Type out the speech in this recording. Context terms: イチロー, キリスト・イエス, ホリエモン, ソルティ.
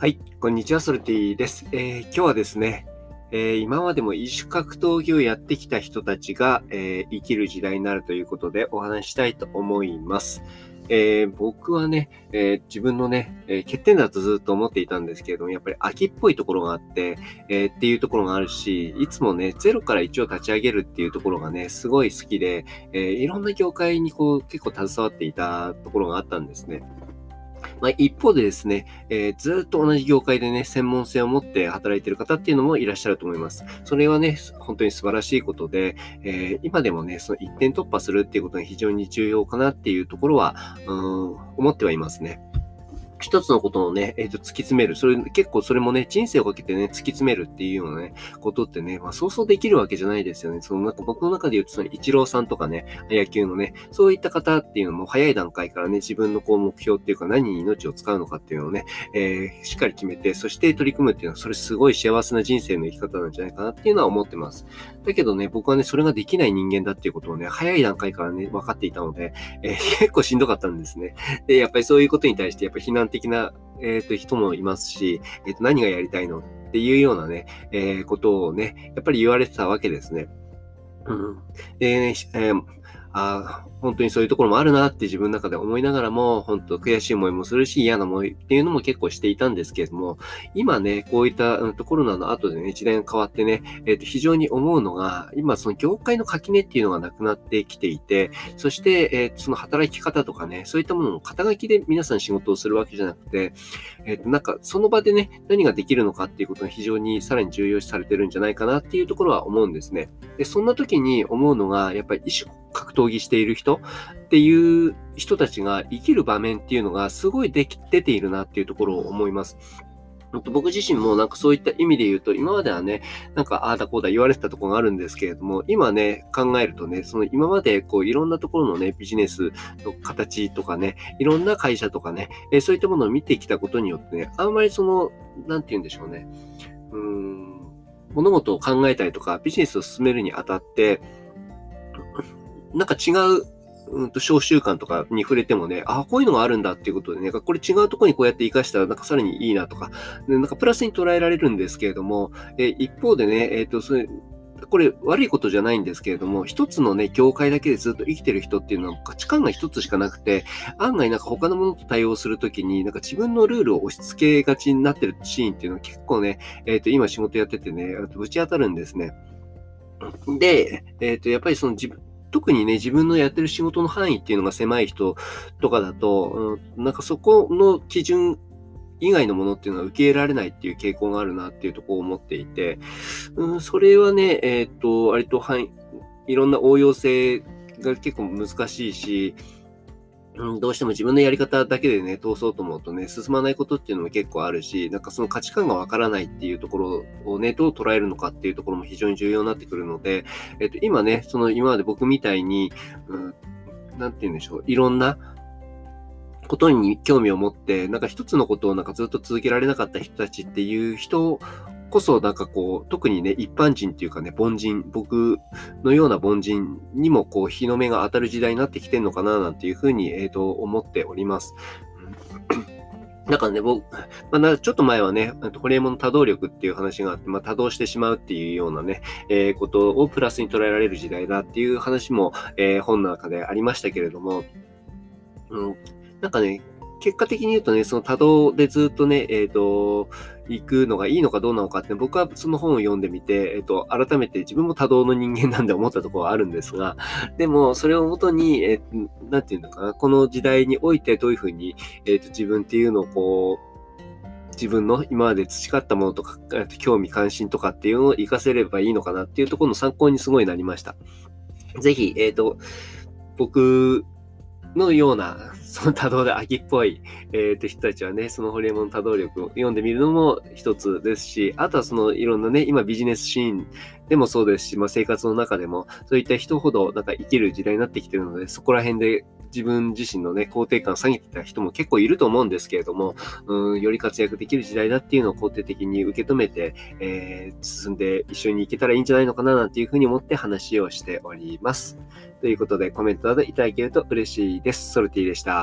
はい、こんにちは、ソルティです。今日はですね、今までも異種格闘技をやってきた人たちが、生きる時代になるということでお話したいと思います。僕はね、自分のね、欠点だとずっと思っていたんですけれども、やっぱり飽きっぽいところがあって、っていうところがあるし、いつもね、ゼロから一を立ち上げるっていうところがね、すごい好きで、いろんな業界にこう結構携わっていたところがあったんですね。まあ、一方でですね、ずっと同じ業界でね、専門性を持って働いている方っていうのもいらっしゃると思います。それはね、本当に素晴らしいことで、今でもね、その一点突破するっていうことが非常に重要かなっていうところは、思ってはいますね。一つのことをね、突き詰める。結構それもね、人生をかけてね、突き詰めるっていうようなね、ことってね、まあ、そうそうできるわけじゃないですよね。なんか僕の中で言うと、イチローさんとかね、野球のね、そういった方っていうのも早い段階からね、自分のこう目標っていうか、何に命を使うのかっていうのをね、しっかり決めて、そして取り組むっていうのは、それすごい幸せな人生の生き方なんじゃないかなっていうのは思ってます。だけどね、僕はね、それができない人間だっていうことをね、早い段階からね、分かっていたので、結構しんどかったんですね。で、やっぱりそういうことに対して、やっぱり非難的な、人もいますし、何がやりたいのっていうようなね、ことをね、やっぱり言われてたわけですね。でね、本当にそういうところもあるなって自分の中で思いながらも、本当悔しい思いもするし、嫌な思いっていうのも結構していたんですけれども、今ね、こういったコロナの後でね、時代が変わってね、非常に思うのが、今その業界の垣根っていうのがなくなってきていて、そして、その働き方とかね、そういったものの肩書きで皆さん仕事をするわけじゃなくて、なんかその場でね、何ができるのかっていうことが非常にさらに重要視されてるんじゃないかなっていうところは思うんですね。で、そんな時に思うのが、やっぱり一種格闘技している人っていう人たちが生きる場面っていうのがすごい出ているなっていうところを思います。僕自身もなんかそういった意味で言うと、今まではね、なんかああだこうだ言われてたところがあるんですけれども、今ね、考えるとね、その今までこういろんなところのね、ビジネスの形とかね、いろんな会社とかね、そういったものを見てきたことによってね、あんまりその、なんて言うんでしょうね、物事を考えたりとか、ビジネスを進めるにあたって、なんか違う、商習慣とかに触れてもね、ああ、こういうのがあるんだっていうことでね、これ違うところにこうやって活かしたらなんかさらにいいなとか、なんかプラスに捉えられるんですけれども、一方でね、これ悪いことじゃないんですけれども、一つのね、業界だけでずっと生きてる人っていうのは価値観が一つしかなくて、案外なんか他のものと対応するときに、なんか自分のルールを押し付けがちになってるシーンっていうのは結構ね、今仕事やっててね、ぶち当たるんですね。で、やっぱりその特にね、自分のやってる仕事の範囲っていうのが狭い人とかだと、なんかそこの基準以外のものっていうのは受け入れられないっていう傾向があるなっていうところを思っていて、それはね、割といろんな応用性が結構難しいし、どうしても自分のやり方だけでね、通そうと思うとね、進まないことっていうのも結構あるし、なんかその価値観がわからないっていうところをね、どう捉えるのかっていうところも非常に重要になってくるので、今ね、その今まで僕みたいに、なんて言うんでしょう、いろんなことに興味を持って、なんか一つのことをなんかずっと続けられなかった人たちっていう人こそなんかこう、特にね、一般人っていうかね、凡人、僕のような凡人にもこう、日の目が当たる時代になってきてんのかな、なんていうふうに、思っております。だからね、僕、まあ、ちょっと前はね、ホリエモンの多動力っていう話があって、まあ、多動してしまうっていうようなね、ことをプラスに捉えられる時代だっていう話も、本の中でありましたけれども、なんかね、結果的に言うとね、その多動でずっとね、行くのがいいのかどうなのかって、僕はその本を読んでみて、改めて自分も多動の人間なんで思ったところはあるんですが、でも、それをもとに、なんていうのかな、この時代においてどういうふうに、自分っていうのをこう、自分の今まで培ったものとか、興味関心とかっていうのを活かせればいいのかなっていうところの参考にすごいなりました。ぜひ、僕のような、その多動で秋っぽい、人たちはね、そのホリエモンの多動力を読んでみるのも一つですし、あとはそのいろんなね、今ビジネスシーンでもそうですし、まあ生活の中でも、そういった人ほどなんか生きる時代になってきてるので、そこら辺で自分自身のね、肯定感を下げてた人も結構いると思うんですけれども、より活躍できる時代だっていうのを肯定的に受け止めて、進んで一緒に行けたらいいんじゃないのかな、なんていうふうに思って話をしております。ということで、コメントなどいただけると嬉しいです。ソルティでした。